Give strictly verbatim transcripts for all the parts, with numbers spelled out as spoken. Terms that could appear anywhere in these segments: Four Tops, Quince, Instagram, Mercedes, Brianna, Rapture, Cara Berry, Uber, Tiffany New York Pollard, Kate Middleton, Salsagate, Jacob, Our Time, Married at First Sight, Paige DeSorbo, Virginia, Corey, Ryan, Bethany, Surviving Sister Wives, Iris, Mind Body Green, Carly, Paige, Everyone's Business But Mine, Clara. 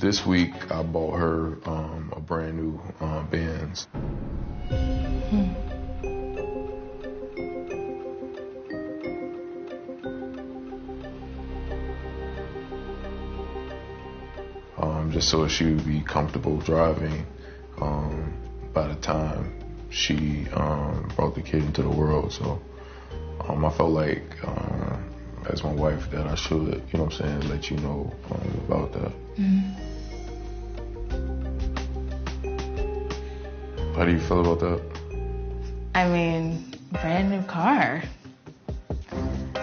This week, I bought her um, a brand new uh, Benz. Hmm. Um, just so she would be comfortable driving um, by the time she um, brought the kid into the world. So um, I felt like, um, as my wife, that I should, you know what I'm saying, let you know um, about that. Mm-hmm. How do you feel about that? I mean, brand new car. You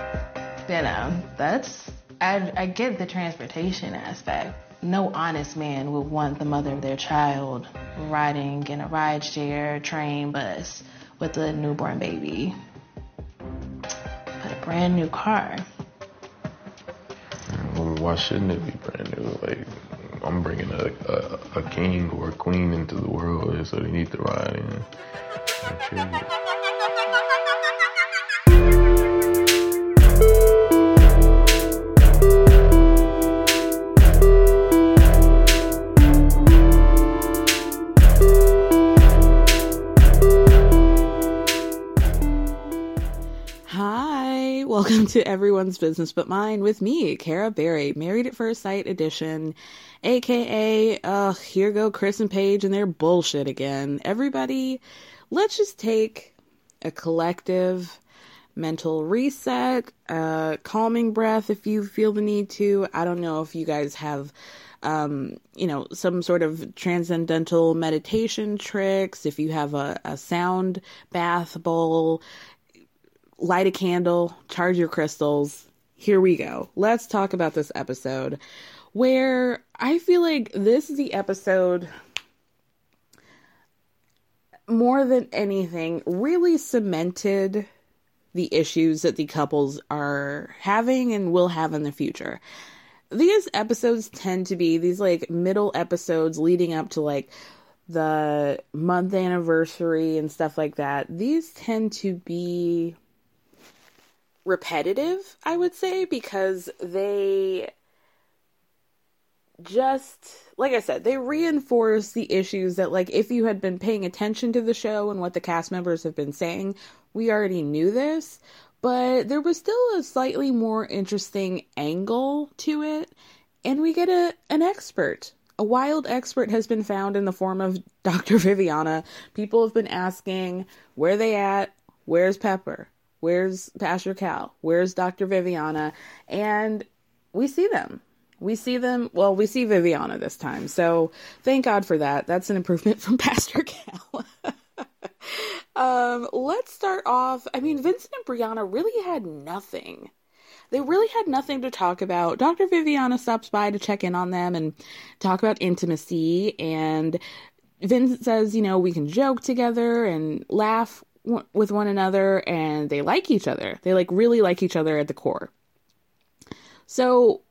know, that's, I, I get the transportation aspect. No honest man would want the mother of their child riding in a rideshare, train, bus with a newborn baby. But a brand new car. Well, why shouldn't it be brand new? Like, I'm bringing a, a, a king or a queen into the world, so they need to ride in. Hi, welcome to Everyone's Business But Mine with me, Cara Berry, Married at First Sight edition. A K A, uh, here go Chris and Paige and their bullshit again. Everybody, let's just take a collective mental reset, uh, calming breath if you feel the need to. I don't know if you guys have, um, you know, some sort of transcendental meditation tricks, if you have a, a sound bath bowl, light a candle, charge your crystals. Here we go. Let's talk about this episode, where I feel like this is the episode, more than anything, really cemented the issues that the couples are having and will have in the future. These episodes tend to be these like middle episodes leading up to like the month anniversary and stuff like that. These tend to be repetitive, I would say, because they just, like I said, they reinforce the issues that, like, if you had been paying attention to the show and what the cast members have been saying, we already knew this, but there was still a slightly more interesting angle to it, and we get a an expert. A wild expert has been found in the form of Doctor Viviana. People have been asking, where they at? Where's Pepper? Where's Pastor Cal? Where's Doctor Viviana? And we see them. We see them, well, we see Viviana this time, so thank God for that. That's an improvement from Pastor Cal. um, let's start off, I mean, Vincent and Brianna really had nothing. They really had nothing to talk about. Doctor Viviana stops by to check in on them and talk about intimacy, and Vincent says, you know, we can joke together and laugh w- with one another, and they like each other. They, like, really like each other at the core. So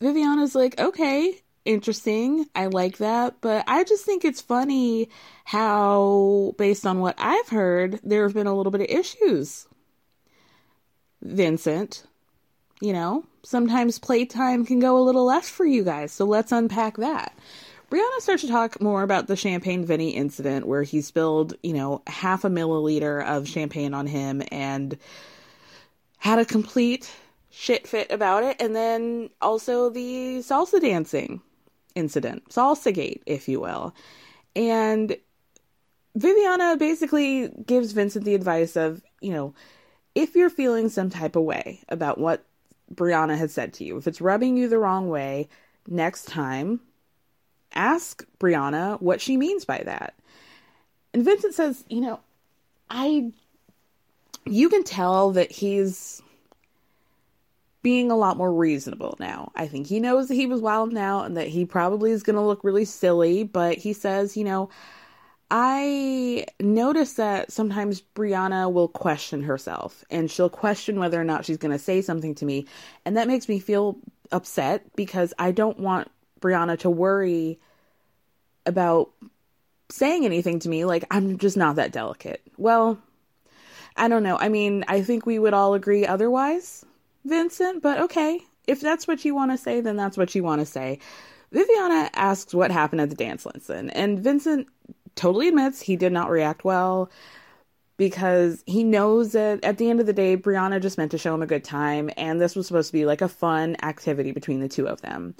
Viviana's like, okay, interesting. I like that. But I just think it's funny how, based on what I've heard, there have been a little bit of issues. Vincent, you know, sometimes playtime can go a little less for you guys. So let's unpack that. Brianna starts to talk more about the Champagne Vinny incident where he spilled, you know, half a milliliter of champagne on him and had a complete shit fit about it, and then also the salsa dancing incident, Salsagate, if you will. And Viviana basically gives Vincent the advice of, you know, if you're feeling some type of way about what Brianna had said to you, if it's rubbing you the wrong way, next time, ask Brianna what she means by that. And Vincent says, you know, I, you can tell that he's being a lot more reasonable now. I think he knows that he was wilding out and that he probably is going to look really silly, but he says, you know, I notice that sometimes Brianna will question herself and she'll question whether or not she's going to say something to me. And that makes me feel upset because I don't want Brianna to worry about saying anything to me. Like, I'm just not that delicate. Well, I don't know. I mean, I think we would all agree otherwise, Vincent, but okay, if that's what you want to say, then that's what you want to say. Viviana asks what happened at the dance lesson, and Vincent totally admits he did not react well because he knows that at the end of the day, Brianna just meant to show him a good time, and this was supposed to be like a fun activity between the two of them.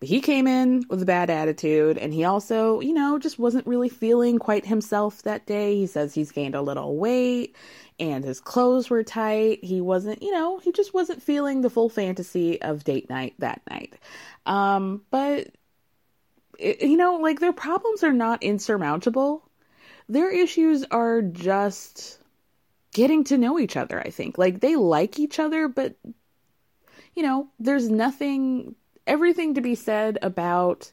But he came in with a bad attitude, and he also, you know, just wasn't really feeling quite himself that day. He says he's gained a little weight, and his clothes were tight. He wasn't, you know, he just wasn't feeling the full fantasy of date night that night. Um, but, it, you know, like, their problems are not insurmountable. Their issues are just getting to know each other, I think. Like, they like each other, but, you know, there's nothing, everything to be said about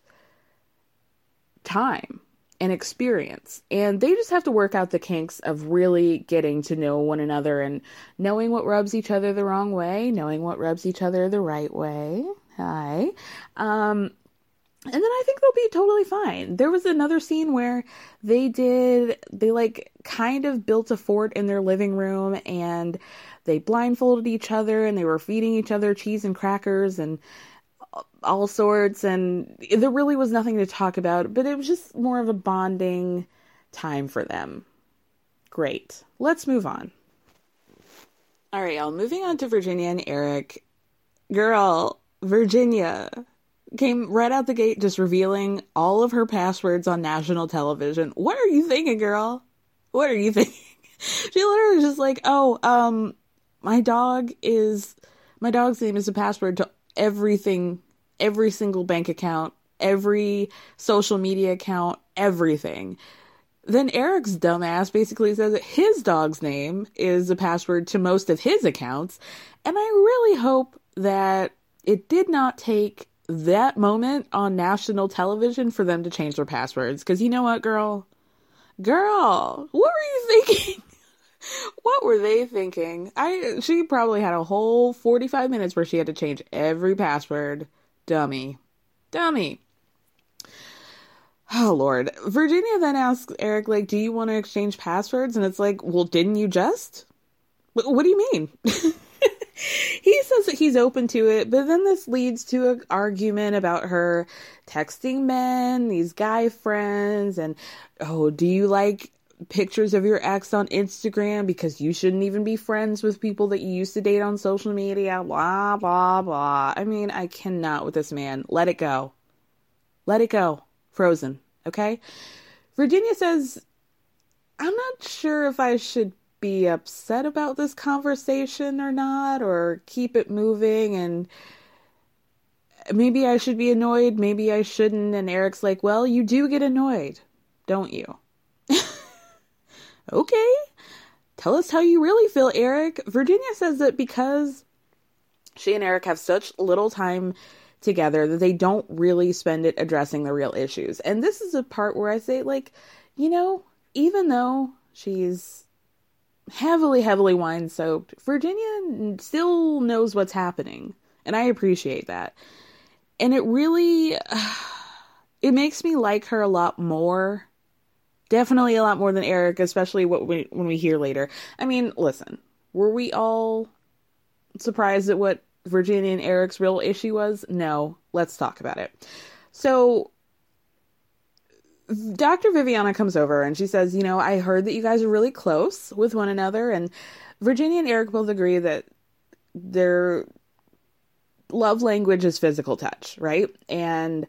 time and experience, and they just have to work out the kinks of really getting to know one another and knowing what rubs each other the wrong way, knowing what rubs each other the right way. Hi. Um, and then I think they'll be totally fine. There was another scene where they did, they like kind of built a fort in their living room, and they blindfolded each other, and they were feeding each other cheese and crackers and all sorts, and there really was nothing to talk about, but it was just more of a bonding time for them. Great. Let's move on. All right, y'all. Moving on to Virginia and Eric. Girl, Virginia came right out the gate just revealing all of her passwords on national television. What are you thinking, girl? What are you thinking? She literally was just like, oh, um, my dog is, my dog's name is a password to everything, every single bank account, every social media account, everything. Then Eric's dumbass basically says that his dog's name is a password to most of his accounts. And I really hope that it did not take that moment on national television for them to change their passwords. Because you know what, girl? Girl, what were you thinking? What were they thinking? I she probably had a whole forty-five minutes where she had to change every password. Dummy. Dummy. Oh, Lord. Virginia then asks Eric, like, do you want to exchange passwords? And it's like, well, didn't you just? What, what do you mean? He says that he's open to it, but then this leads to an argument about her texting men, these guy friends, and, oh, do you like pictures of your ex on Instagram because you shouldn't even be friends with people that you used to date on social media, blah, blah, blah. I mean, I cannot with this man. Let it go. Let it go. Frozen. Okay? Virginia says, I'm not sure if I should be upset about this conversation or not, or keep it moving. And maybe I should be annoyed, maybe I shouldn't. And Eric's like, well, you do get annoyed, don't you? Okay, tell us how you really feel, Eric. Virginia says that because she and Eric have such little time together that they don't really spend it addressing the real issues. And this is a part where I say, like, you know, even though she's heavily, heavily wine soaked, Virginia still knows what's happening. And I appreciate that. And it really, it makes me like her a lot more. Definitely a lot more than Eric, especially what we, when we hear later. I mean, listen, were we all surprised at what Virginia and Eric's real issue was? No. Let's talk about it. So Doctor Viviana comes over and she says, you know, I heard that you guys are really close with one another. And Virginia and Eric both agree that their love language is physical touch, right? And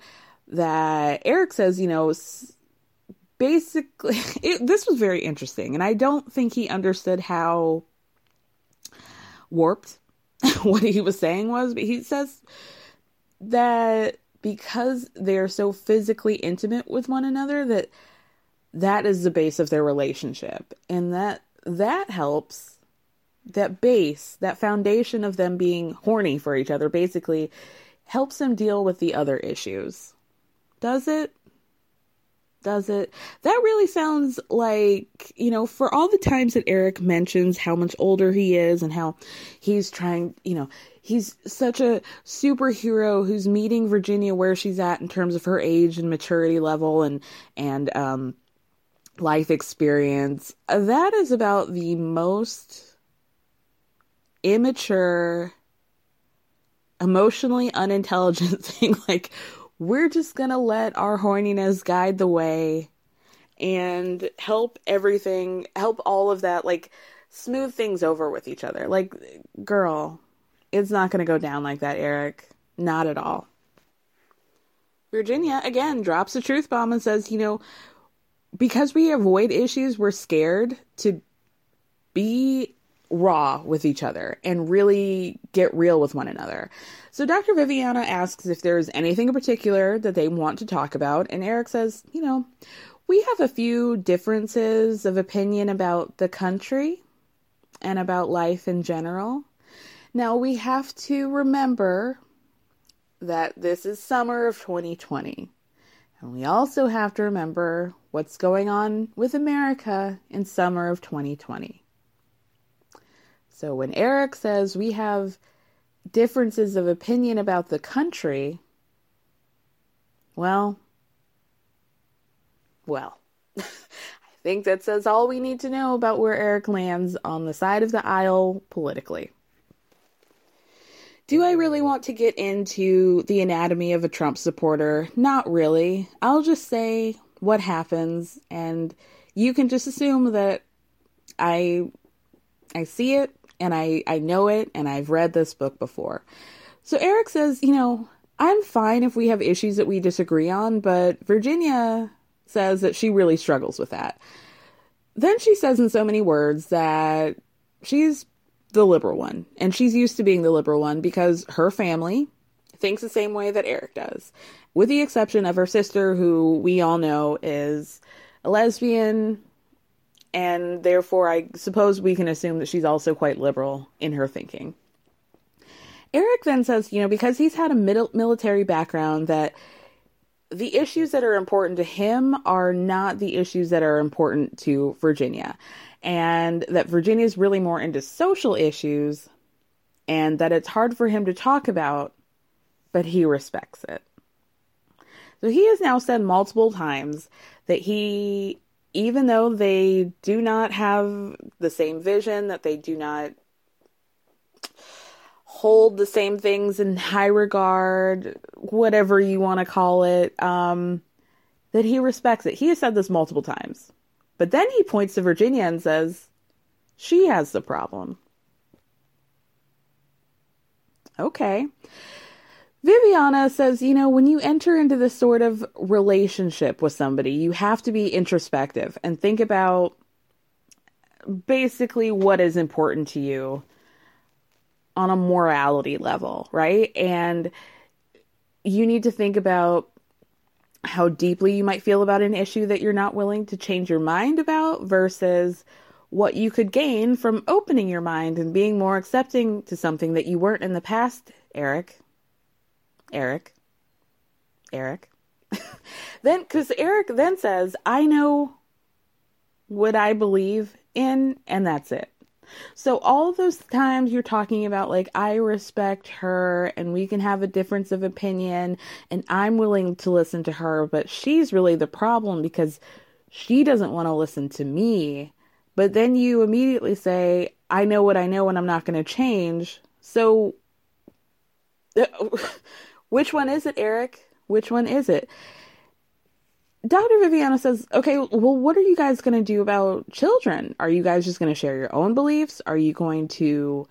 that Eric says, you know, basically, it, this was very interesting. And I don't think he understood how warped what he was saying was, but he says that because they're so physically intimate with one another, that that is the base of their relationship, and that that helps, that base, that foundation of them being horny for each other, basically helps them deal with the other issues. Does it? Does it? That really sounds like, you know, for all the times that Eric mentions how much older he is and how he's trying, you know, he's such a superhero who's meeting Virginia where she's at in terms of her age and maturity level and, and, um, life experience. That is about the most immature, emotionally unintelligent thing. Like, we're just going to let our horniness guide the way and help everything, help all of that, like, smooth things over with each other. Like, girl, it's not going to go down like that, Eric. Not at all. Virginia, again, drops a truth bomb and says, you know, because we avoid issues, we're scared to be raw with each other and really get real with one another. So Doctor Viviana asks if there is anything in particular that they want to talk about, and Eric says, you know, we have a few differences of opinion about the country and about life in general. Now, we have to remember that this is summer of twenty twenty, and we also have to remember what's going on with America in summer of twenty twenty. So when Eric says we have differences of opinion about the country, well, well, I think that says all we need to know about where Eric lands on the side of the aisle politically. Do I really want to get into the anatomy of a Trump supporter? Not really. I'll just say what happens, and you can just assume that I I see it. And I, I know it, and I've read this book before. So Eric says, you know, I'm fine if we have issues that we disagree on, but Virginia says that she really struggles with that. Then she says in so many words that she's the liberal one, and she's used to being the liberal one because her family thinks the same way that Eric does, with the exception of her sister, who we all know is a lesbian. And therefore, I suppose we can assume that she's also quite liberal in her thinking. Eric then says, you know, because he's had a mil- military background, that the issues that are important to him are not the issues that are important to Virginia. And that Virginia is really more into social issues, and that it's hard for him to talk about, but he respects it. So he has now said multiple times that he, even though they do not have the same vision, that they do not hold the same things in high regard, whatever you want to call it, um, that he respects it. He has said this multiple times. But then he points to Virginia and says, she has the problem. Okay. Viviana says, you know, when you enter into this sort of relationship with somebody, you have to be introspective and think about basically what is important to you on a morality level, right? And you need to think about how deeply you might feel about an issue that you're not willing to change your mind about versus what you could gain from opening your mind and being more accepting to something that you weren't in the past, Eric. Eric. Eric. Then, because Eric then says, I know what I believe in, and that's it. So all those times you're talking about, like, I respect her and we can have a difference of opinion and I'm willing to listen to her, but she's really the problem because she doesn't want to listen to me. But then you immediately say, I know what I know and I'm not going to change. So which one is it, Eric? Which one is it? Doctor Viviana says, okay, well, what are you guys going to do about children? Are you guys just going to share your own beliefs? Are you going to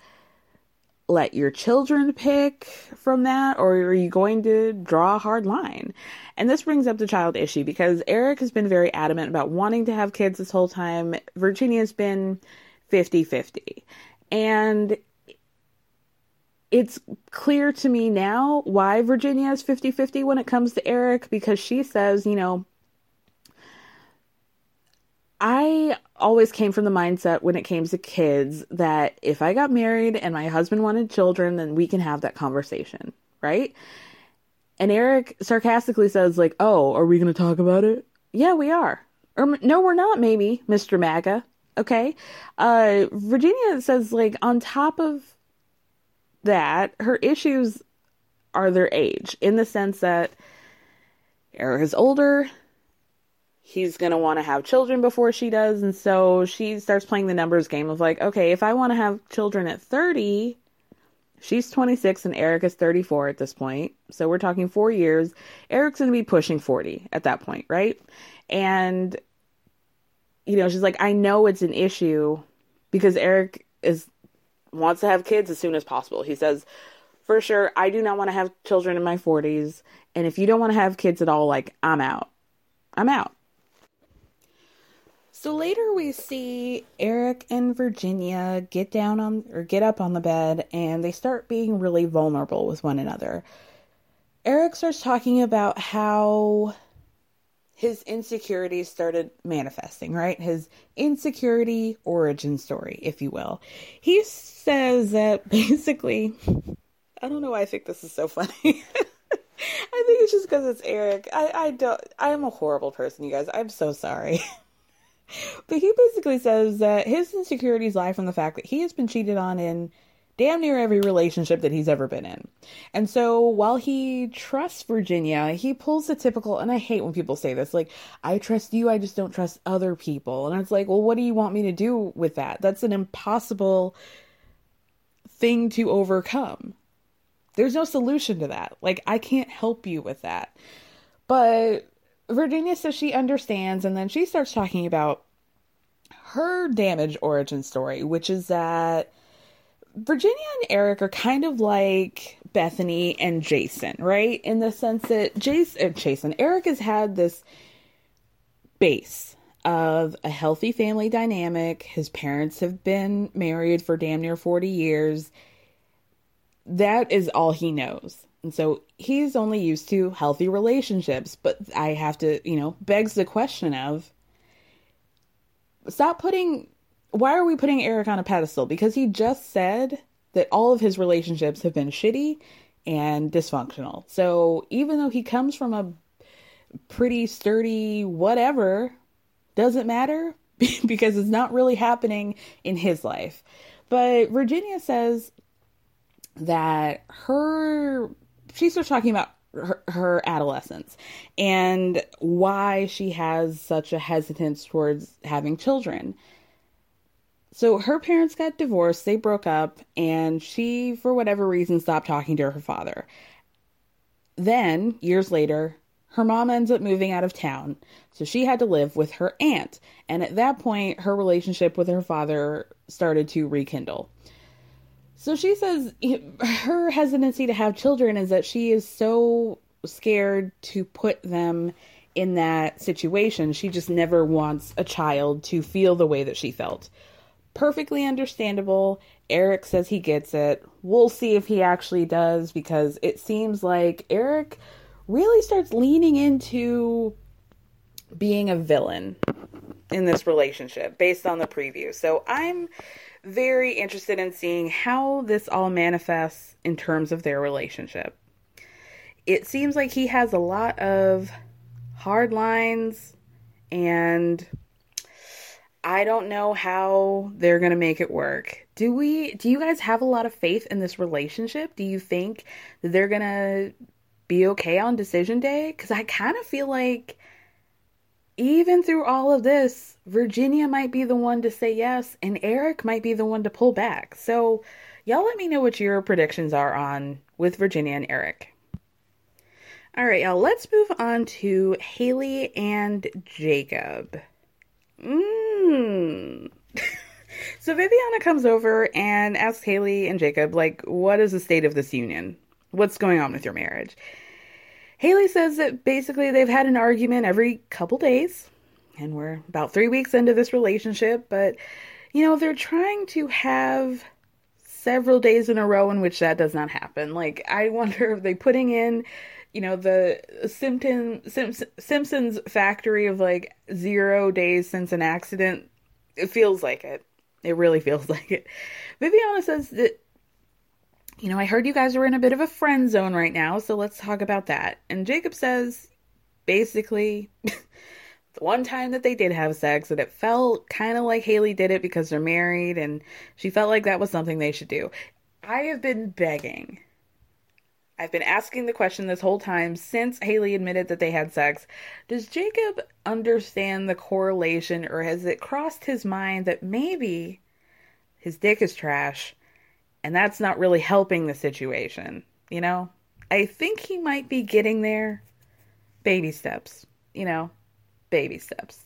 let your children pick from that? Or are you going to draw a hard line? And this brings up the child issue because Eric has been very adamant about wanting to have kids this whole time. Virginia's been fifty-fifty. And it's clear to me now why Virginia is fifty-fifty when it comes to Eric, because she says, you know, I always came from the mindset when it came to kids that if I got married and my husband wanted children, then we can have that conversation, right? And Eric sarcastically says, like, oh, are we going to talk about it? Yeah, we are. Or no, we're not, maybe, Mister MAGA, okay? Uh, Virginia says, like, on top of that, her issues are their age, in the sense that Eric is older, he's going to want to have children before she does. And so she starts playing the numbers game of like, okay, if I want to have children at thirty, she's twenty-six and Eric is thirty-four at this point. So we're talking four years. Eric's going to be pushing forty at that point, right? And, you know, she's like, I know it's an issue because Eric is wants to have kids as soon as possible. He says, for sure, I do not want to have children in my forties. And if you don't want to have kids at all, like, I'm out. I'm out. So later we see Eric and Virginia get down on or get up on the bed and they start being really vulnerable with one another. Eric starts talking about how his insecurities started manifesting, right? His insecurity origin story, if you will. He says that basically, I don't know why I think this is so funny. I think it's just because it's Eric. I, I don't, I am a horrible person, you guys. I'm so sorry. But he basically says that his insecurities lie from the fact that he has been cheated on in damn near every relationship that he's ever been in. And so while he trusts Virginia, he pulls the typical, and I hate when people say this, like, I trust you, I just don't trust other people. And it's like, well, what do you want me to do with that? That's an impossible thing to overcome. There's no solution to that. Like, I can't help you with that. But Virginia says she understands, and then she starts talking about her damage origin story, which is that Virginia and Eric are kind of like Bethany and Jason, right? In the sense that Jason, Jason, Eric has had this base of a healthy family dynamic. His parents have been married for damn near forty years. That is all he knows. And so he's only used to healthy relationships, but I have to, you know, begs the question of, stop putting, why are we putting Eric on a pedestal? Because he just said that all of his relationships have been shitty and dysfunctional. So even though he comes from a pretty sturdy whatever, doesn't matter because it's not really happening in his life. But Virginia says that her she starts talking about her, her adolescence and why she has such a hesitance towards having children. So her parents got divorced, they broke up, and she, for whatever reason, stopped talking to her father. Then, years later, her mom ends up moving out of town, so she had to live with her aunt. And at that point, her relationship with her father started to rekindle. So she says her hesitancy to have children is that she is so scared to put them in that situation. She just never wants a child to feel the way that she felt. perfectly understandable. Eric says he gets it. We'll see if he actually does, because it seems like Eric really starts leaning into being a villain in this relationship based on the preview. So I'm very interested in seeing how this all manifests in terms of their relationship. It seems like he has a lot of hard lines, and I don't know how they're going to make it work. Do we, do you guys have a lot of faith in this relationship? Do you think that they're going to be okay on decision day? Because I kind of feel like even through all of this, Virginia might be the one to say yes, and Eric might be the one to pull back. So y'all let me know what your predictions are on with Virginia and Eric. All right, y'all, let's move on to Haley and Jacob. Mmm. So Viviana comes over and asks Haley and Jacob, like, what is the state of this union? What's going on with your marriage? Haley says that basically they've had an argument every couple days, and we're about three weeks into this relationship, but, you know, they're trying to have several days in a row in which that does not happen. Like, I wonder if they're putting in, you know, the Simpson, Simpson, Simpsons factory of like zero days since an accident. It feels like it. It really feels like it. Viviana says that, you know, I heard you guys are in a bit of a friend zone right now, so let's talk about that. And Jacob says, basically, the one time that they did have sex, that it felt kind of like Haley did it because they're married, and she felt like that was something they should do. I have been begging. I've been asking the question this whole time since Haley admitted that they had sex. Does Jacob understand the correlation, or has it crossed his mind that maybe his dick is trash and that's not really helping the situation? You know, I think he might be getting there. Baby steps, you know, baby steps.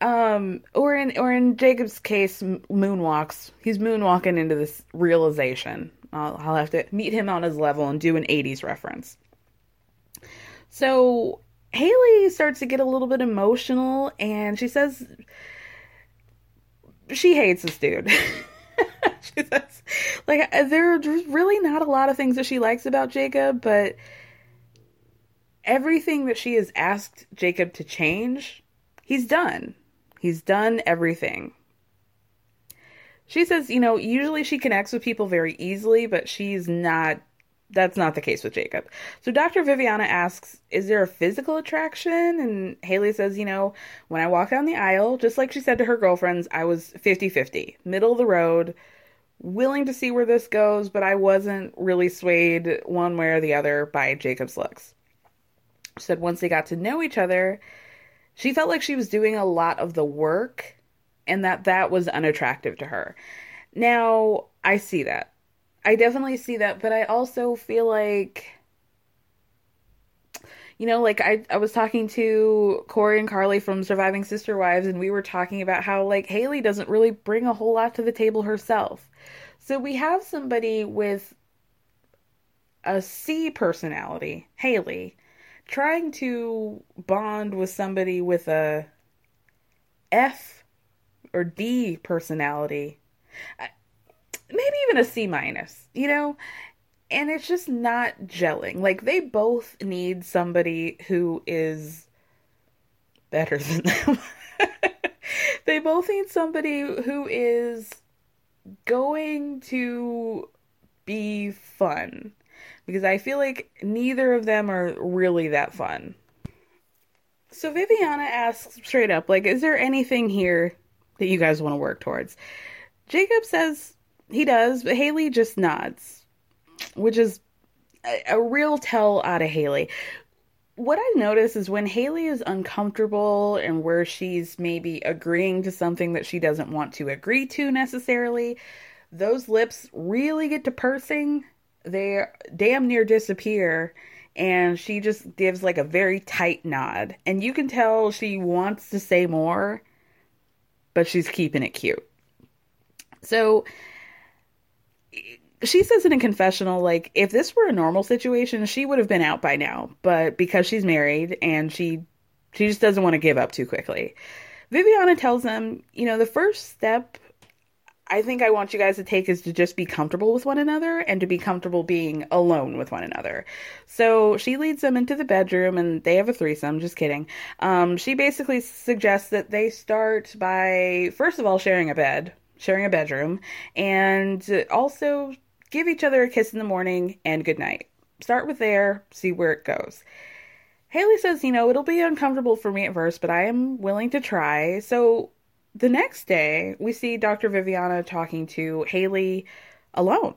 Um, or in, or in Jacob's case, moonwalks. He's moonwalking into this realization. I'll, I'll have to meet him on his level and do an eighties reference. So Haley starts to get a little bit emotional, and she says she hates this dude. She says, like, there's really not a lot of things that she likes about Jacob, but everything that she has asked Jacob to change, he's done. He's done everything. She says, you know, usually she connects with people very easily, but she's not, that's not the case with Jacob. So Doctor Viviana asks, is there a physical attraction? And Haley says, you know, when I walk down the aisle, just like she said to her girlfriends, I was fifty-fifty, middle of the road, willing to see where this goes, but I wasn't really swayed one way or the other by Jacob's looks. She said once they got to know each other, she felt like she was doing a lot of the work, and that that was unattractive to her. Now, I see that. I definitely see that, but I also feel like, you know, like I, I was talking to Corey and Carly from Surviving Sister Wives, and we were talking about how, like, Haley doesn't really bring a whole lot to the table herself. So we have somebody with a C personality, Haley, trying to bond with somebody with a F or D personality, maybe even a C minus, you know, and it's just not gelling. Like, they both need somebody who is better than them. They both need somebody who is going to be fun, because I feel like neither of them are really that fun. So Viviana asks straight up, like, is there anything here that you guys want to work towards? Jacob says he does, but Haley just nods, which is a, a real tell out of Haley. What I notice is when Haley is uncomfortable and where she's maybe agreeing to something that she doesn't want to agree to necessarily, those lips really get to pursing. They damn near disappear, and she just gives like a very tight nod. And you can tell she wants to say more, but she's keeping it cute. So she says in a confessional, like, if this were a normal situation, she would have been out by now, but because she's married and she, she just doesn't want to give up too quickly. Viviana tells them, you know, the first step I think I want you guys to take is to just be comfortable with one another and to be comfortable being alone with one another. So she leads them into the bedroom and they have a threesome. Just kidding. Um, she basically suggests that they start by, first of all, sharing a bed, sharing a bedroom, and also give each other a kiss in the morning and good night. Start with there, see where it goes. Haley says, you know, it'll be uncomfortable for me at first, but I am willing to try. So the next day, we see Doctor Viviana talking to Haley alone.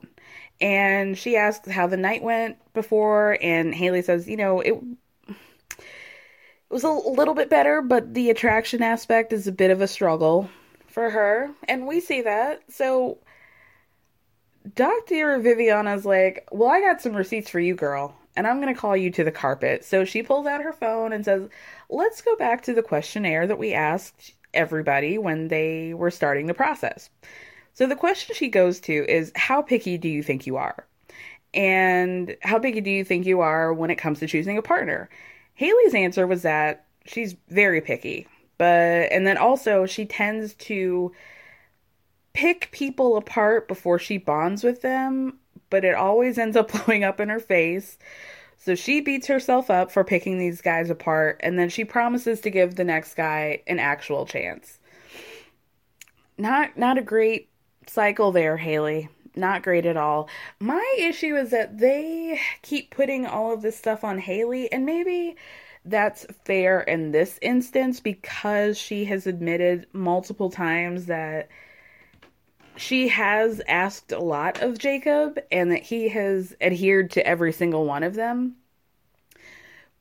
And she asks how the night went before, and Haley says, you know, it, it was a little bit better, but the attraction aspect is a bit of a struggle for her. And we see that. So Doctor Viviana's like, well, I got some receipts for you, girl. And I'm going to call you to the carpet. So she pulls out her phone and says, let's go back to the questionnaire that we asked everybody when they were starting the process. So the question she goes to is, how picky do you think you are? And how picky do you think you are when it comes to choosing a partner? Haley's answer was that she's very picky. But, and then also she tends to pick people apart before she bonds with them, but it always ends up blowing up in her face. So she beats herself up for picking these guys apart, and then she promises to give the next guy an actual chance. Not not a great cycle there, Haley. Not great at all. My issue is that they keep putting all of this stuff on Haley, and maybe that's fair in this instance because she has admitted multiple times that she has asked a lot of Jacob and that he has adhered to every single one of them.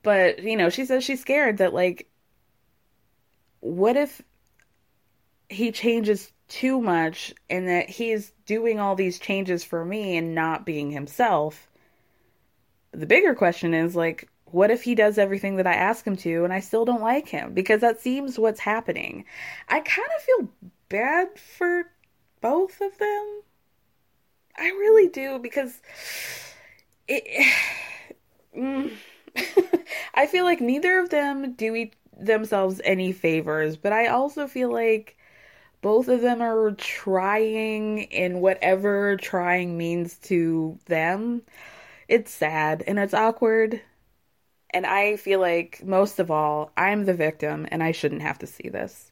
But, you know, she says she's scared that, like, what if he changes too much and that he's doing all these changes for me and not being himself? The bigger question is, like, what if he does everything that I ask him to and I still don't like him? Because that seems what's happening. I kind of feel bad for both of them. I really do, because it, mm, I feel like neither of them do e- themselves any favors, but I also feel like both of them are trying in whatever trying means to them. It's sad and it's awkward, and I feel like most of all, I'm the victim and I shouldn't have to see this.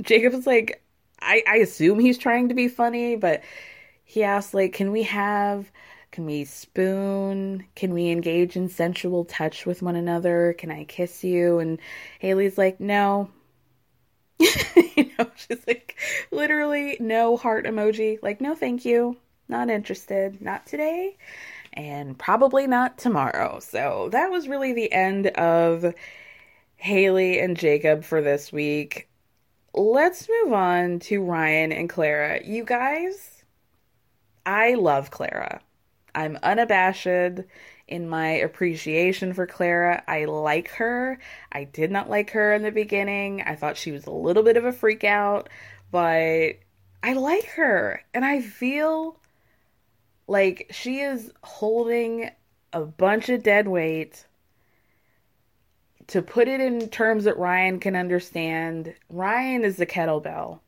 Jacob's like, I, I assume he's trying to be funny, but he asks, like, can we have, can we spoon? Can we engage in sensual touch with one another? Can I kiss you? And Haley's like, no. You know, she's like, literally no heart emoji. Like, no, thank you. Not interested. Not today. And probably not tomorrow. So that was really the end of Haley and Jacob for this week. Let's move on to Ryan and Clara. You guys, I love Clara. I'm unabashed in my appreciation for Clara. I like her. I did not like her in the beginning. I thought she was a little bit of a freak out, but I like her. And I feel like she is holding a bunch of dead weight. To put it in terms that Ryan can understand, Ryan is the kettlebell.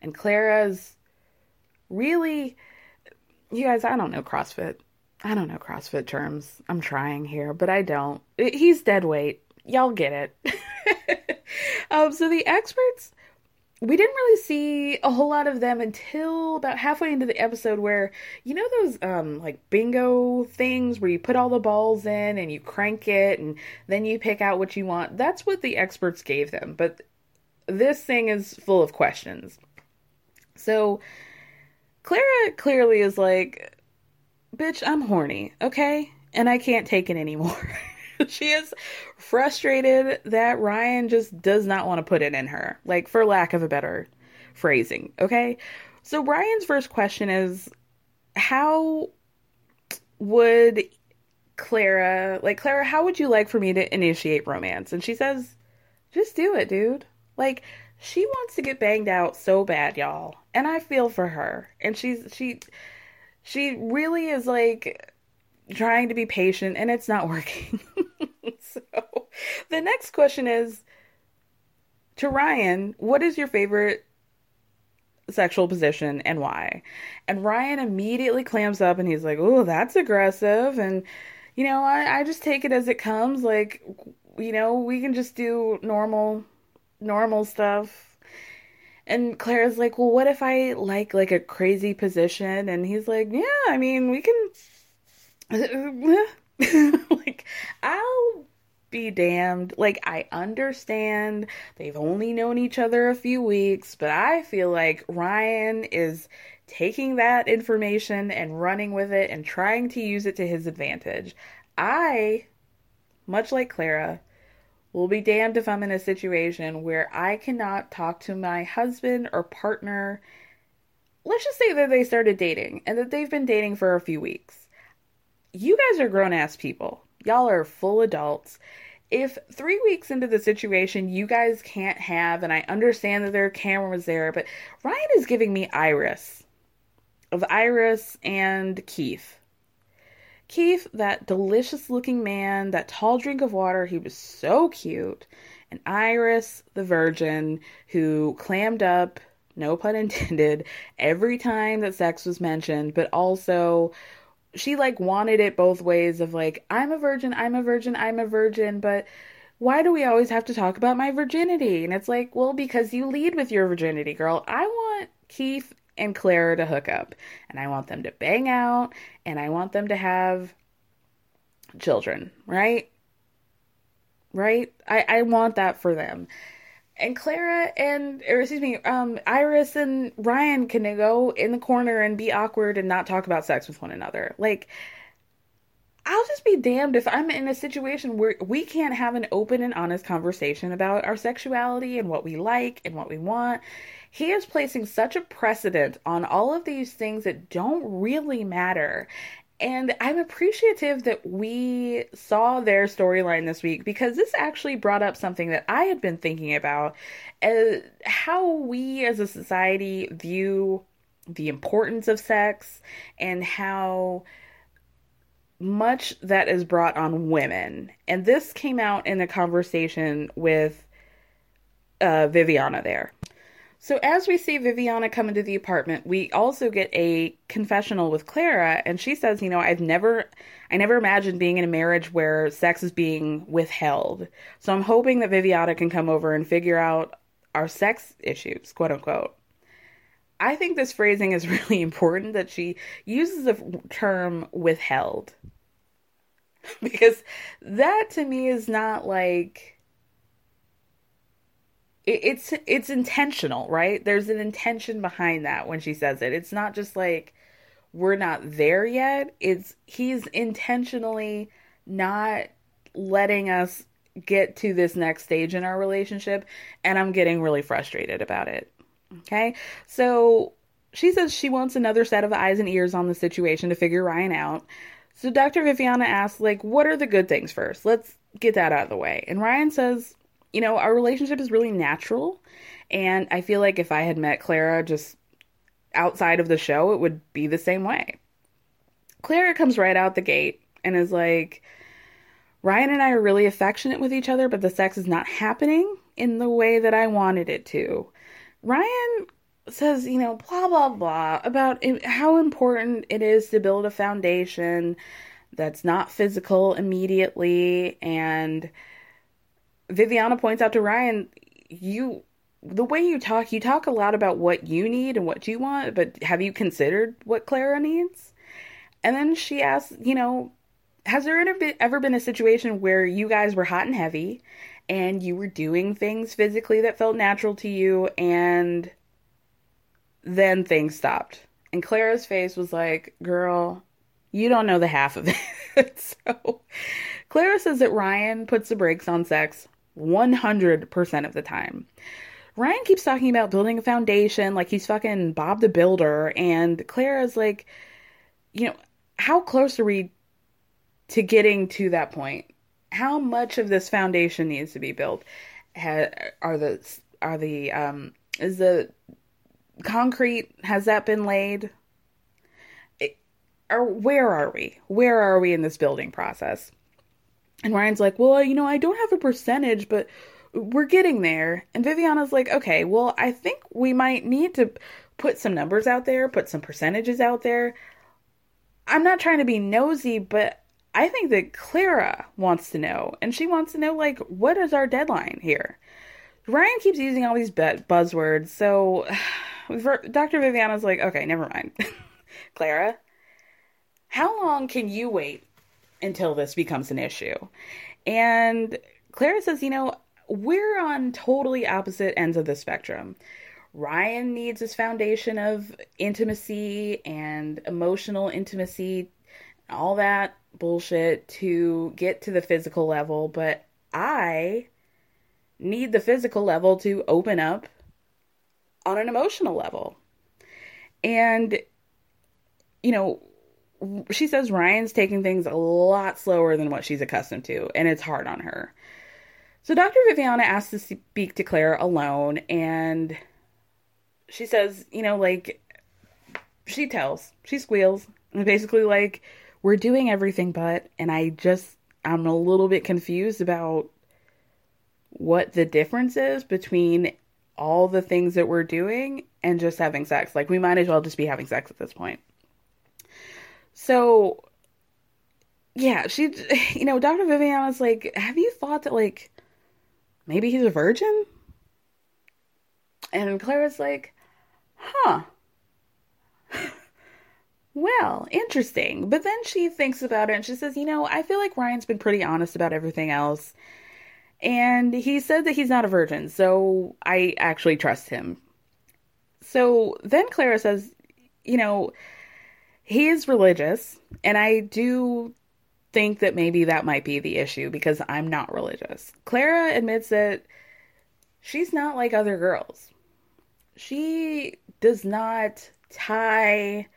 And Clara's really, you guys, I don't know CrossFit. I don't know CrossFit terms. I'm trying here, but I don't. He's dead weight. Y'all get it. um, so the experts, we didn't really see a whole lot of them until about halfway into the episode where, you know those um, like bingo things where you put all the balls in and you crank it and then you pick out what you want? That's what the experts gave them. But this thing is full of questions. So Clara clearly is like, bitch, I'm horny, okay? And I can't take it anymore. She is frustrated that Ryan just does not want to put it in her, like, for lack of a better phrasing, okay? So Ryan's first question is, how would Clara, like, Clara, how would you like for me to initiate romance? And she says, just do it, dude. Like, she wants to get banged out so bad, y'all. And I feel for her. And she's, she... She really is, like, trying to be patient, and it's not working. So, the next question is, to Ryan, what is your favorite sexual position and why? And Ryan immediately clams up, and he's like, oh, that's aggressive, and, you know, I, I just take it as it comes. Like, you know, we can just do normal, normal stuff. And Clara's like, well, what if I like, like, a crazy position? And he's like, yeah, I mean, we can, like, I'll be damned. Like, I understand they've only known each other a few weeks, but I feel like Ryan is taking that information and running with it and trying to use it to his advantage. I, much like Clara, will be damned if I'm in a situation where I cannot talk to my husband or partner. Let's just say that they started dating and that they've been dating for a few weeks. You guys are grown-ass people. Y'all are full adults. If three weeks into the situation, you guys can't have, and I understand that there are cameras there, but Ryan is giving me Iris. Of Iris and Keith. Keith, that delicious-looking man, that tall drink of water, he was so cute. And Iris, the virgin, who clammed up, no pun intended, every time that sex was mentioned, but also she, like, wanted it both ways of, like, I'm a virgin, I'm a virgin, I'm a virgin, but why do we always have to talk about my virginity? And it's like, well, because you lead with your virginity, girl. I want Keith and Clara to hook up, and I want them to bang out, and I want them to have children, right? Right? I, I want that for them. And Clara and, or excuse me, um, Iris and Ryan can go in the corner and be awkward and not talk about sex with one another. Like, I'll just be damned if I'm in a situation where we can't have an open and honest conversation about our sexuality and what we like and what we want. He is placing such a precedent on all of these things that don't really matter. And I'm appreciative that we saw their storyline this week, because this actually brought up something that I had been thinking about, uh, how we as a society view the importance of sex and how much that is brought on women. And this came out in a conversation with uh, Viviana there. So as we see Viviana come into the apartment, we also get a confessional with Clara, and she says, you know, I've never, I never imagined being in a marriage where sex is being withheld. So I'm hoping that Viviana can come over and figure out our sex issues, quote unquote. I think this phrasing is really important, that she uses the term withheld. Because that to me is not like... It's it's intentional, right? There's an intention behind that when she says it. It's not just like, we're not there yet. It's he's intentionally not letting us get to this next stage in our relationship. And I'm getting really frustrated about it. Okay? So She says she wants another set of eyes and ears on the situation to figure Ryan out. So Doctor Viviana asks, like, what are the good things first? Let's get that out of the way. And Ryan says, you know, our relationship is really natural. And I feel like if I had met Clara just outside of the show, it would be the same way. Clara comes right out the gate and is like, Ryan and I are really affectionate with each other, but the sex is not happening in the way that I wanted it to. Ryan says, you know, blah, blah, blah, about how important it is to build a foundation that's not physical immediately. And Viviana points out to Ryan, you, the way you talk, you talk a lot about what you need and what you want, but have you considered what Clara needs? And then she asks, you know, has there ever been a situation where you guys were hot and heavy and you were doing things physically that felt natural to you and then things stopped? And Clara's face was like, girl, you don't know the half of it. So Clara says that Ryan puts the brakes on sex one hundred percent of the time. Ryan keeps talking about building a foundation like he's fucking Bob the Builder. And Clara's like, you know, how close are we to getting to that point? How much of this foundation needs to be built? Ha- are the, are the, um, is the concrete, has that been laid? It, or where are we? Where are we in this building process? And Ryan's like, well, you know, I don't have a percentage, but we're getting there. And Viviana's like, okay, well, I think we might need to put some numbers out there, put some percentages out there. I'm not trying to be nosy, but I think that Clara wants to know, and she wants to know, like, what is our deadline here? Ryan keeps using all these buzzwords, so Doctor Viviana's like, okay, never mind. Clara, how long can you wait until this becomes an issue? And Clara says, you know, we're on totally opposite ends of the spectrum. Ryan needs his foundation of intimacy and emotional intimacy, all that bullshit to get to the physical level, but I need the physical level to open up on an emotional level. And, you know, she says Ryan's taking things a lot slower than what she's accustomed to, and it's hard on her. So Doctor Viviana asks to speak to Clara alone, and she says, you know, like, she tells, she squeals, and basically like, we're doing everything but, and I just, I'm a little bit confused about what the difference is between all the things that we're doing and just having sex. Like, we might as well just be having sex at this point. So, yeah, she, you know, Doctor Viviana's like, have you thought that, like, maybe he's a virgin? And Clara's like, huh. Well, interesting. But then she thinks about it and she says, you know, I feel like Ryan's been pretty honest about everything else. And he said that he's not a virgin, so I actually trust him. So then Clara says, you know, he is religious. And I do think that maybe that might be the issue because I'm not religious. Clara admits that she's not like other girls. She does not tie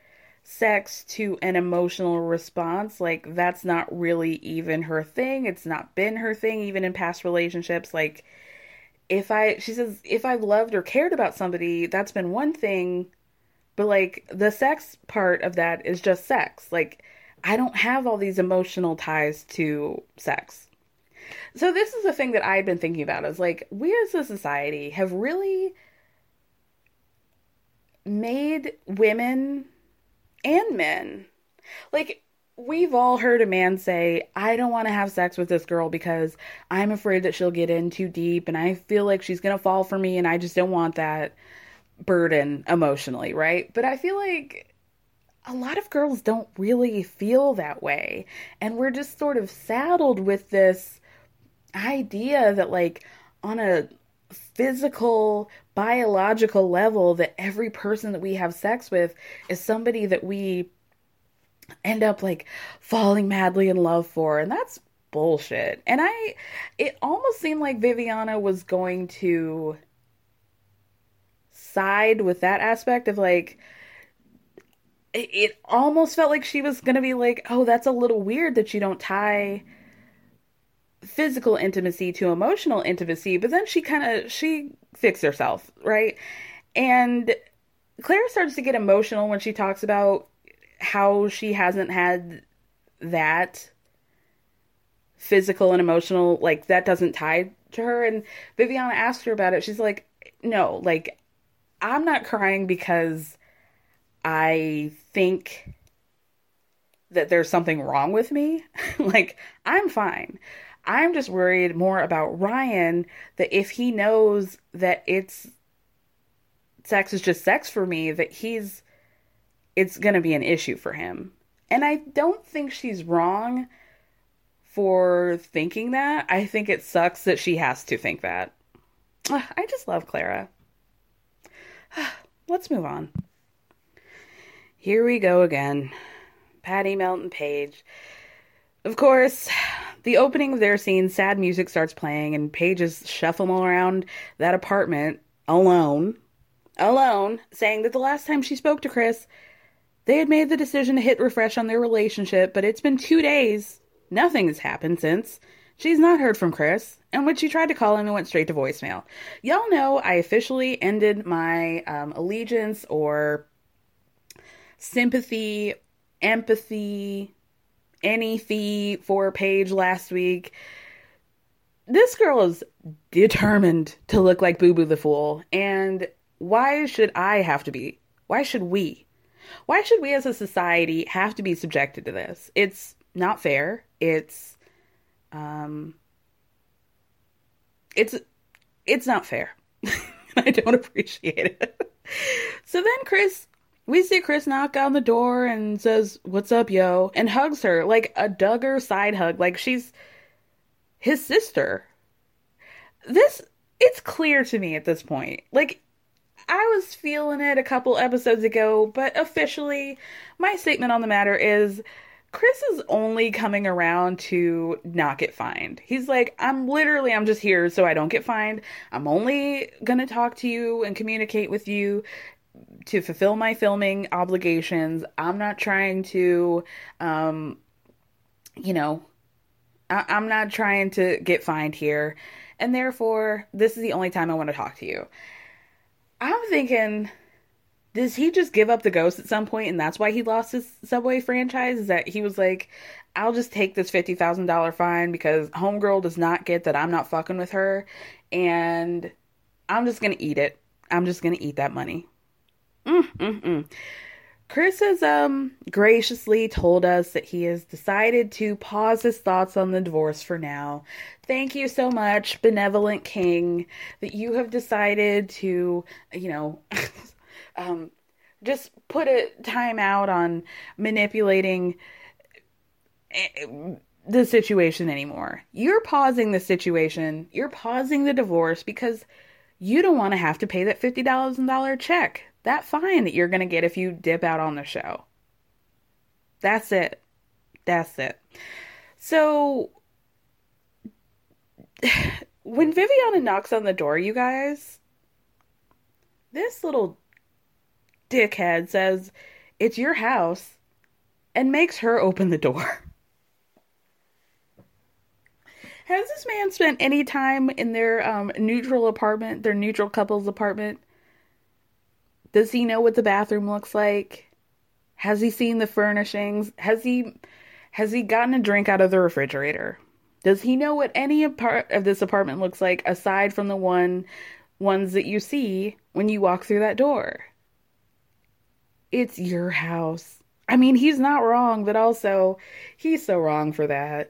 sex to an emotional response. Like, that's not really even her thing. It's not been her thing, even in past relationships. Like, if I, she says, if I've loved or cared about somebody, that's been one thing, but like, the sex part of that is just sex. Like, I don't have all these emotional ties to sex. So this is the thing that I've been thinking about is, like, we as a society have really made women and men, like, we've all heard a man say, I don't want to have sex with this girl because I'm afraid that she'll get in too deep and I feel like she's going to fall for me and I just don't want that burden emotionally, right? But I feel like a lot of girls don't really feel that way. And we're just sort of saddled with this idea that, like, on a physical, biological level, that every person that we have sex with is somebody that we end up, like, falling madly in love for. And that's bullshit. And I, it almost seemed like Viviana was going to side with that aspect of, like, it almost felt like she was going to be like, oh, that's a little weird that you don't tie physical intimacy to emotional intimacy. But then she kind of, she fixed herself, right? And Clara starts to get emotional when she talks about how she hasn't had that physical and emotional, like, that doesn't tie to her. And Viviana asked her about it. She's like, no, like, I'm not crying because I think that there's something wrong with me. Like, I'm fine. I'm just worried more about Ryan, that if he knows that it's sex is just sex for me, that he's, it's going to be an issue for him. And I don't think she's wrong for thinking that. I think it sucks that she has to think that. Ugh, I just love Clara. Let's move on. Here we go again. Patty, Melt, and Paige. Of course, the opening of their scene, sad music starts playing, and Paige is shuffling around that apartment alone. Alone, saying that the last time she spoke to Chris, they had made the decision to hit refresh on their relationship, but it's been two days. Nothing has happened since. She's not heard from Chris, and when she tried to call him, it went straight to voicemail. Y'all know I officially ended my um, allegiance or sympathy, empathy, anything for Paige last week. This girl is determined to look like Boo Boo the Fool, and why should I have to be? Why should we? Why should we as a society have to be subjected to this? It's not fair. It's, um, it's, it's not fair. I don't appreciate it. So then Chris, we see Chris knock on the door and says, what's up, yo? And hugs her like a Duggar side hug. Like she's his sister. This, it's clear to me at this point. Like, I was feeling it a couple episodes ago, but officially, my statement on the matter is Chris is only coming around to not get fined. He's like, I'm literally, I'm just here so I don't get fined. I'm only going to talk to you and communicate with you to fulfill my filming obligations. I'm not trying to, um, you know, I- I'm not trying to get fined here. And therefore, this is the only time I want to talk to you. I'm thinking, does he just give up the ghost at some point, and that's why he lost his Subway franchise? Is that he was like, I'll just take this fifty thousand dollars fine because homegirl does not get that I'm not fucking with her, and I'm just going to eat it. I'm just going to eat that money. Mm, mm, mm. Chris has um, graciously told us that he has decided to pause his thoughts on the divorce for now. Thank you so much, benevolent king, that you have decided to, you know, um, just put a time out on manipulating the situation anymore. You're pausing the situation. You're pausing the divorce because you don't want to have to pay that fifty thousand dollars check. That fine that you're going to get if you dip out on the show. That's it. That's it. So, when Viviana knocks on the door, you guys, this little dickhead says, it's your house, and makes her open the door. Has this man spent any time in their um, neutral apartment, their neutral couple's apartment? Does he know what the bathroom looks like? Has he seen the furnishings? Has he has he gotten a drink out of the refrigerator? Does he know what any part of this apartment looks like aside from the one ones that you see when you walk through that door? It's your house. I mean, he's not wrong, but also he's so wrong for that.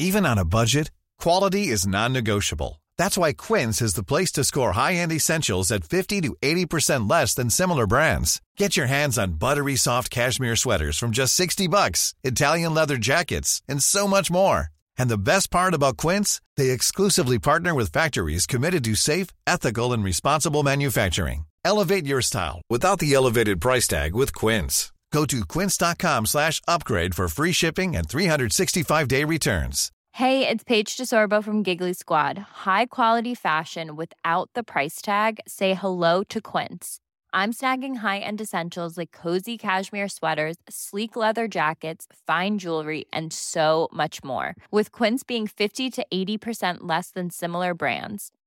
Even on a budget, quality is non-negotiable. That's why Quince is the place to score high-end essentials at fifty to eighty percent less than similar brands. Get your hands on buttery soft cashmere sweaters from just sixty bucks, Italian leather jackets, and so much more. And the best part about Quince, they exclusively partner with factories committed to safe, ethical, and responsible manufacturing. Elevate your style without the elevated price tag with Quince. Go to quince dot com slash upgrade for free shipping and three sixty-five day returns. Hey, it's Paige DeSorbo from Giggly Squad. High quality fashion without the price tag. Say hello to Quince. I'm snagging high-end essentials like cozy cashmere sweaters, sleek leather jackets, fine jewelry, and so much more, with Quince being fifty to eighty percent less than similar brands.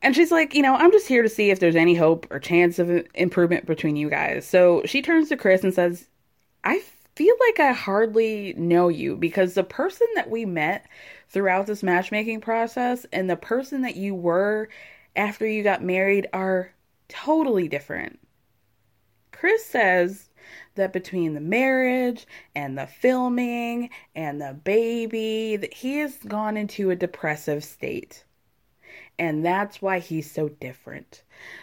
and she's like, you know, I'm just here to see if there's any hope or chance of improvement between you guys. So she turns to Chris and says, I feel like I hardly know you because the person that we met throughout this matchmaking process and the person that you were after you got married are totally different. Chris says that between the marriage and the filming and the baby, that he has gone into a depressive state. And that's why he's so different.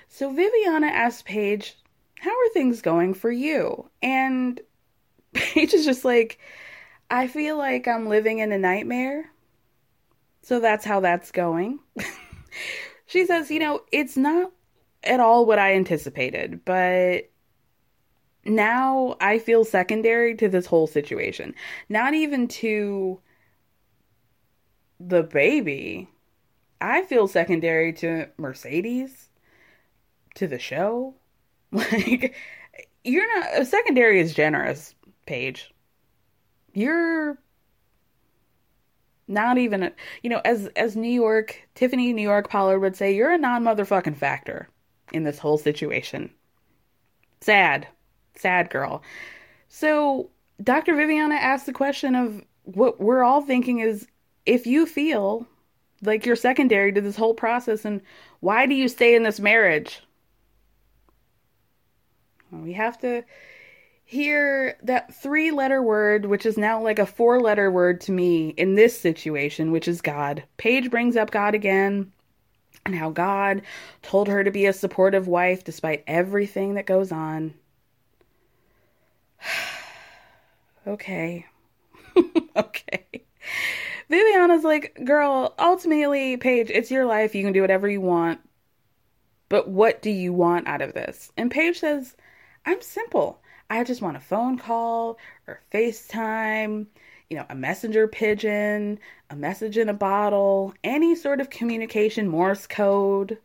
So Viviana asks Paige, how are things going for you? And Paige is just like, I feel like I'm living in a nightmare. So that's how that's going. She says, you know, it's not at all what I anticipated, but now I feel secondary to this whole situation. Not even to the baby. I feel secondary to Mercedes, to the show. Like, you're not... Secondary is generous, Paige. You're not even... You know, as, as New York... Tiffany New York Pollard would say, you're a non-motherfucking factor in this whole situation. Sad. Sad girl. So Doctor Viviana asked the question of what we're all thinking is, if you feel like you're secondary to this whole process, and why do you stay in this marriage? Well, we have to hear that three letter word, which is now like a four letter word to me in this situation, which is God. Paige brings up God again and how God told her to be a supportive wife despite everything that goes on. Okay. Okay. Viviana's like, girl, ultimately, Paige, it's your life. You can do whatever you want. But what do you want out of this? And Paige says, I'm simple. I just want a phone call or FaceTime, you know, a messenger pigeon, a message in a bottle, any sort of communication, Morse code,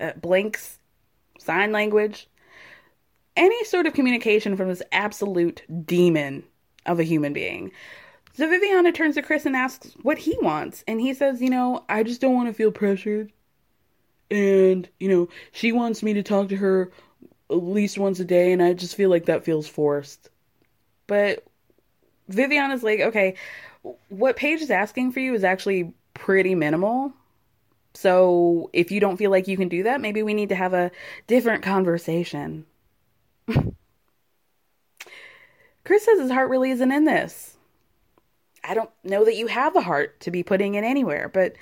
uh, blinks, sign language. Any sort of communication from this absolute demon of a human being. So Viviana turns to Chris and asks what he wants. And he says, you know, I just don't want to feel pressured. And, you know, she wants me to talk to her at least once a day. And I just feel like that feels forced. But Viviana's like, okay, what Paige is asking for you is actually pretty minimal. So if you don't feel like you can do that, maybe we need to have a different conversation. Chris says his heart really isn't in this. I don't know that you have a heart to be putting it anywhere, but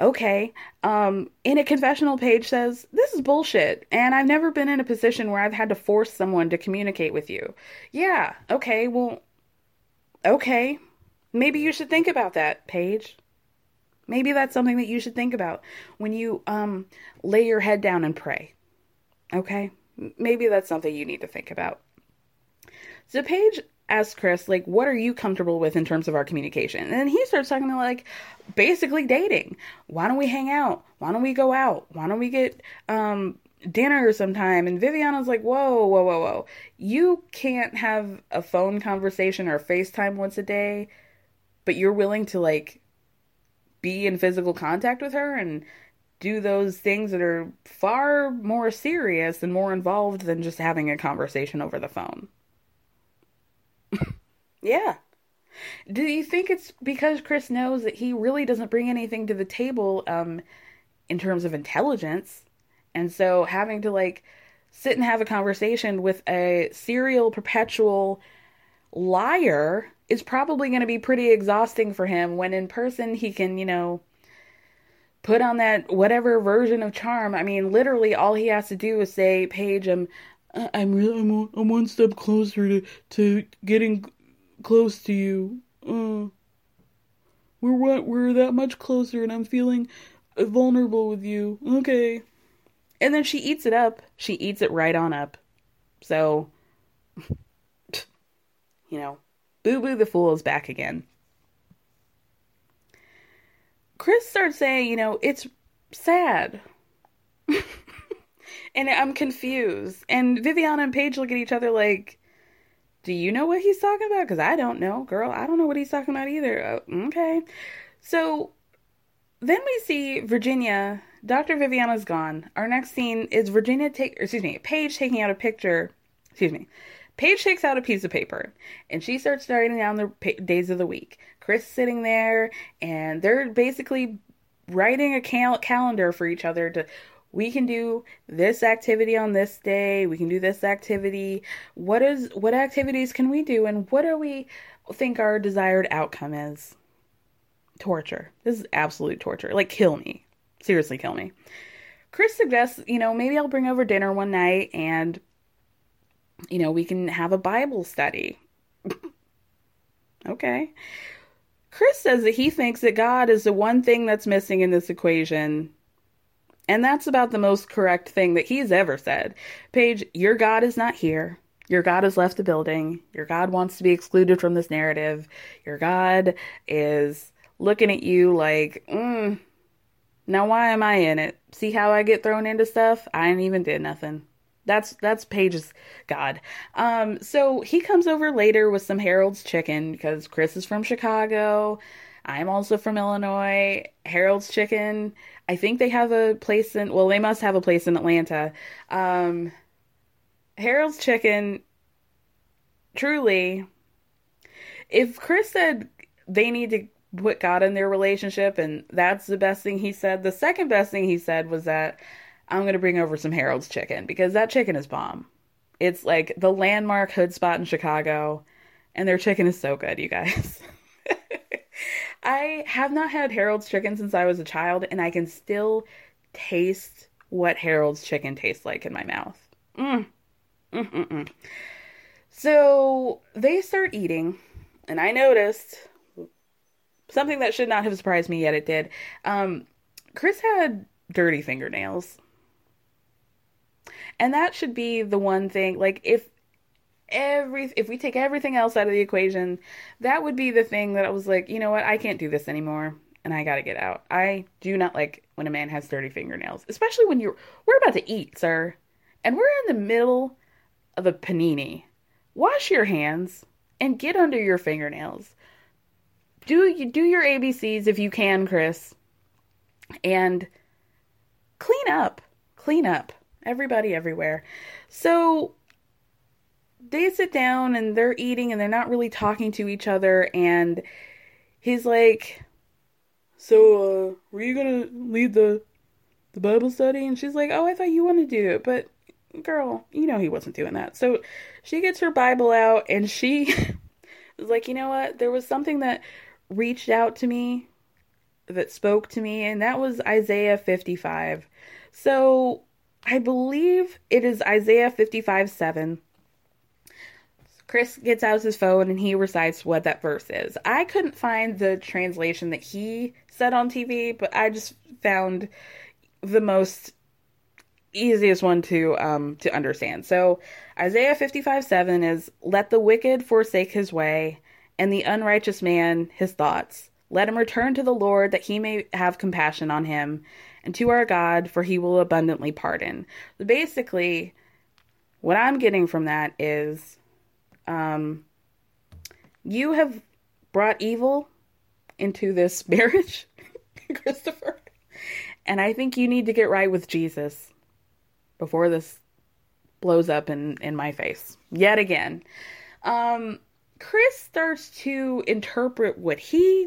okay. Um, in a confessional, Paige says, this is bullshit, and I've never been in a position where I've had to force someone to communicate with you. Yeah, okay, well, okay. Maybe you should think about that, Paige. Maybe that's something that you should think about when you um, lay your head down and pray. Okay? Maybe that's something you need to think about. So Paige asks Chris, like, what are you comfortable with in terms of our communication? And then he starts talking about, like, basically dating. Why don't we hang out? Why don't we go out? Why don't we get um, dinner sometime? And Viviana's like, whoa, whoa, whoa, whoa. You can't have a phone conversation or FaceTime once a day, but you're willing to, like, be in physical contact with her and do those things that are far more serious and more involved than just having a conversation over the phone. Yeah. Do you think it's because Chris knows that he really doesn't bring anything to the table um, in terms of intelligence? And so having to, like, sit and have a conversation with a serial, perpetual liar is probably going to be pretty exhausting for him when in person he can, you know, put on that whatever version of charm. I mean, literally all he has to do is say, Paige, I'm, I'm really, I'm, I'm one step closer to, to getting close to you. uh, we're what, we're that much closer, and I'm feeling vulnerable with you. Okay. And then she eats it up. She eats it right on up. So, you know, Boo-Boo the Fool is back again. Chris starts saying, you know, it's sad. And I'm confused. And Viviana and Paige look at each other like, do you know what he's talking about? Because I don't know, girl. I don't know what he's talking about either. Uh, okay. So then we see Virginia. Doctor Viviana's gone. Our next scene is Virginia take, or excuse me, Paige taking out a picture. Excuse me. Paige takes out a piece of paper, and she starts writing down the pa- days of the week. Chris sitting there, and they're basically writing a cal- calendar for each other to... We can do this activity on this day. We can do this activity. What is what activities can we do? And what do we think our desired outcome is? Torture. This is absolute torture. Like, kill me. Seriously, kill me. Chris suggests, you know, maybe I'll bring over dinner one night and, you know, we can have a Bible study. Okay. Chris says that he thinks that God is the one thing that's missing in this equation. And that's about the most correct thing that he's ever said. Paige, your God is not here. Your God has left the building. Your God wants to be excluded from this narrative. Your God is looking at you like, mm, now why am I in it? See how I get thrown into stuff? I ain't even did nothing. That's that's Paige's God. Um, so he comes over later with some Harold's Chicken because Chris is from Chicago. I'm also from Illinois. Harold's Chicken. I think they have a place in... Well, they must have a place in Atlanta. Um, Harold's Chicken, truly, if Chris said they need to put God in their relationship, and that's the best thing he said, the second best thing he said was that I'm going to bring over some Harold's Chicken, because that chicken is bomb. It's like the landmark hood spot in Chicago, and their chicken is so good, you guys. I have not had Harold's Chicken since I was a child, and I can still taste what Harold's Chicken tastes like in my mouth. Mm. Mm-mm-mm. So they start eating, and I noticed something that should not have surprised me, yet it did. Um, Chris had dirty fingernails. And that should be the one thing, like, if Every, if we take everything else out of the equation, that would be the thing that I was like, you know what, I can't do this anymore, and I gotta get out. I do not like when a man has dirty fingernails, especially when you're, we're about to eat, sir, and we're in the middle of a panini. Wash your hands and get under your fingernails. Do you do your A B Cs if you can, Chris, and clean up, clean up, everybody everywhere. So they sit down and they're eating and they're not really talking to each other. And he's like, so, uh, were you going to lead the, the Bible study? And she's like, oh, I thought you wanted to do it. But girl, you know, he wasn't doing that. So she gets her Bible out and she was like, you know what? There was something that reached out to me, that spoke to me. And that was Isaiah fifty-five. So I believe it is Isaiah fifty-five seven. Chris gets out his phone and he recites what that verse is. I couldn't find the translation that he said on T V, but I just found the most easiest one to um, to understand. So Isaiah fifty-five seven is, let the wicked forsake his way, and the unrighteous man his thoughts. Let him return to the Lord, that he may have compassion on him, and to our God, for he will abundantly pardon. So basically, what I'm getting from that is... Um, you have brought evil into this marriage, Christopher, and I think you need to get right with Jesus before this blows up in, in my face yet again. Um, Chris starts to interpret what he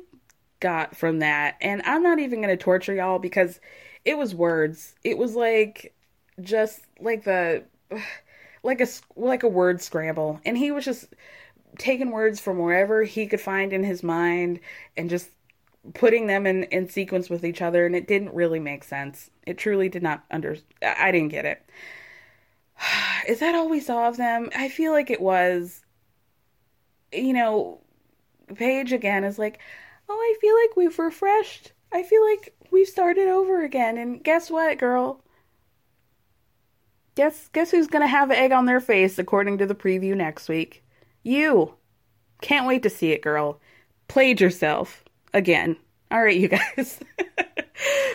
got from that, and I'm not even going to torture y'all because it was words. It was like, just like the... like a, like a word scramble. And he was just taking words from wherever he could find in his mind and just putting them in, in sequence with each other. And it didn't really make sense. It truly did not under, I didn't get it. Is that all we saw of them? I feel like it was, you know, Paige again is like, oh, I feel like we've refreshed. I feel like we've started over again. And guess what, girl? Guess guess who's going to have an egg on their face, according to the preview next week? You. Can't wait to see it, girl. Played yourself. Again. All right, you guys.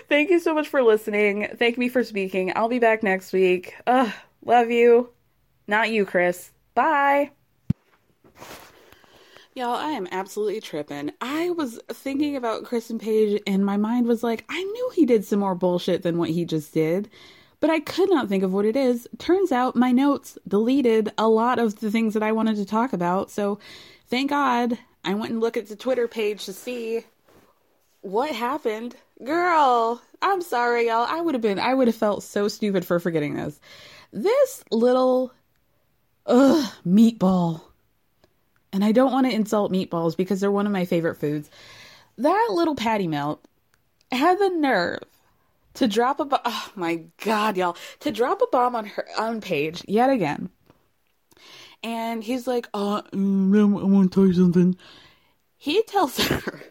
Thank you so much for listening. Thank me for speaking. I'll be back next week. Ugh, love you. Not you, Chris. Bye. Y'all, I am absolutely tripping. I was thinking about Chris and Paige, and my mind was like, I knew he did some more bullshit than what he just did, but I could not think of what it is. Turns out my notes deleted a lot of the things that I wanted to talk about, so thank God I went and looked at the Twitter page to see what happened. Girl, I'm sorry, y'all. I would have been, I would have felt so stupid for forgetting this. This little, ugh, meatball. And I don't want to insult meatballs because they're one of my favorite foods. That little patty melt had the nerve to drop a bomb. Oh my God, y'all. To drop a bomb on her on Paige yet again. And he's like, uh, I want to tell you something. He tells her,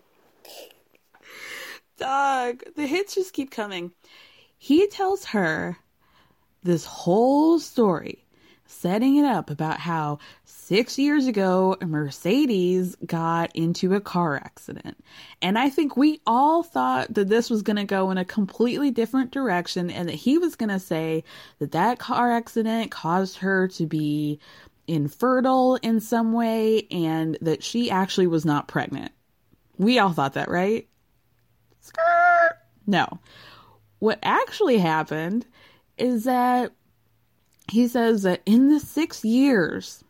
dog, the hits just keep coming. He tells her this whole story, setting it up about how six years ago, Mercedes got into a car accident. And I think we all thought that this was going to go in a completely different direction and that he was going to say that that car accident caused her to be infertile in some way and that she actually was not pregnant. We all thought that, right? Skirt! No. What actually happened is that he says that in the six years,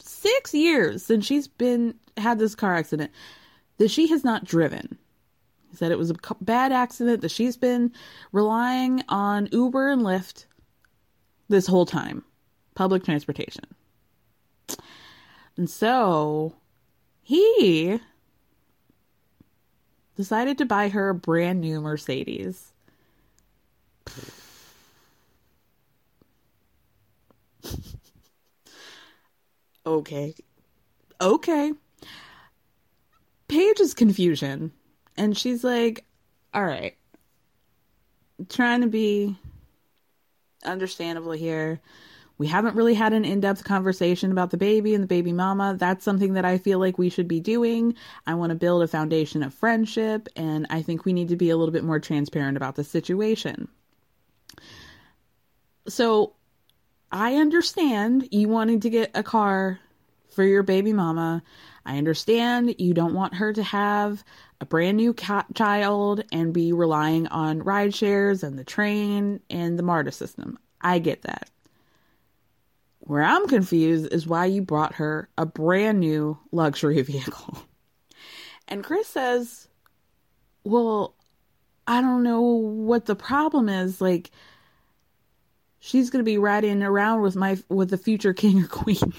six years since she's been, had this car accident, that she has not driven. He said it was a bad accident, that she's been relying on Uber and Lyft this whole time. Public transportation. And so he decided to buy her a brand new Mercedes. Okay. Okay. Paige's confusion. And she's like, all right. Trying to be understandable here. We haven't really had an in-depth conversation about the baby and the baby mama. That's something that I feel like we should be doing. I want to build a foundation of friendship. And I think we need to be a little bit more transparent about the situation. So I understand you wanting to get a car for your baby mama. I understand you don't want her to have a brand new ca- child and be relying on ride shares and the train and the MARTA system. I get that. Where I'm confused is why you brought her a brand new luxury vehicle. And Chris says, well, I don't know what the problem is. Like, she's going to be riding around with my, with the future king or queen.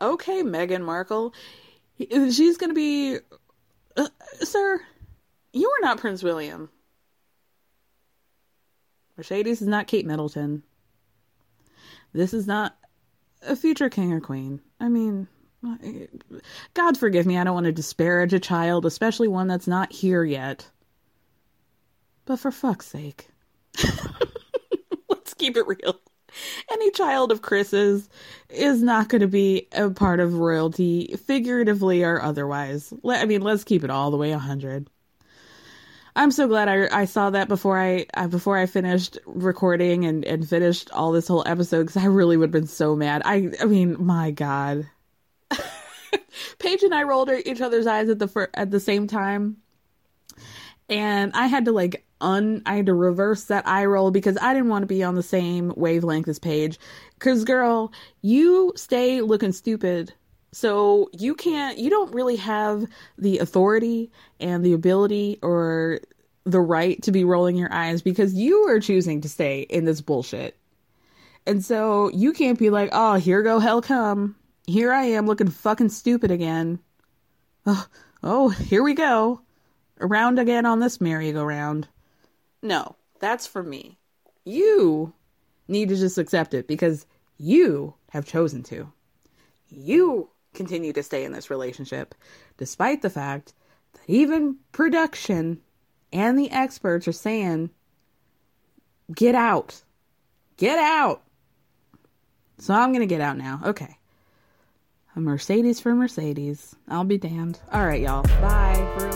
Okay, Meghan Markle. She's going to be, uh, sir, you are not Prince William. Mercedes is not Kate Middleton. This is not a future king or queen. I mean, God forgive me. I don't want to disparage a child, especially one that's not here yet. But for fuck's sake, let's keep it real. Any child of Chris's is not going to be a part of royalty, figuratively or otherwise. I mean, let's keep it all the way one hundred. I'm so glad I, I saw that before I, I before I finished recording and, and finished all this whole episode, because I really would have been so mad. I I mean, my God. Paige and I rolled each other's eyes at the fir- at the same time. And I had to like un I had to reverse that eye roll because I didn't want to be on the same wavelength as Paige. Because girl, you stay looking stupid. So you can't, you don't really have the authority and the ability or the right to be rolling your eyes because you are choosing to stay in this bullshit. And so you can't be like, oh, here go hell come. Here I am looking fucking stupid again. Oh, oh here we go. Around again on this merry-go-round. No, that's for me. You need to just accept it because you have chosen to. you continue to stay in this relationship, despite the fact that even production and the experts are saying, get out, get out. So I'm going to get out now. Okay. A Mercedes for Mercedes. I'll be damned. All right, y'all. Bye.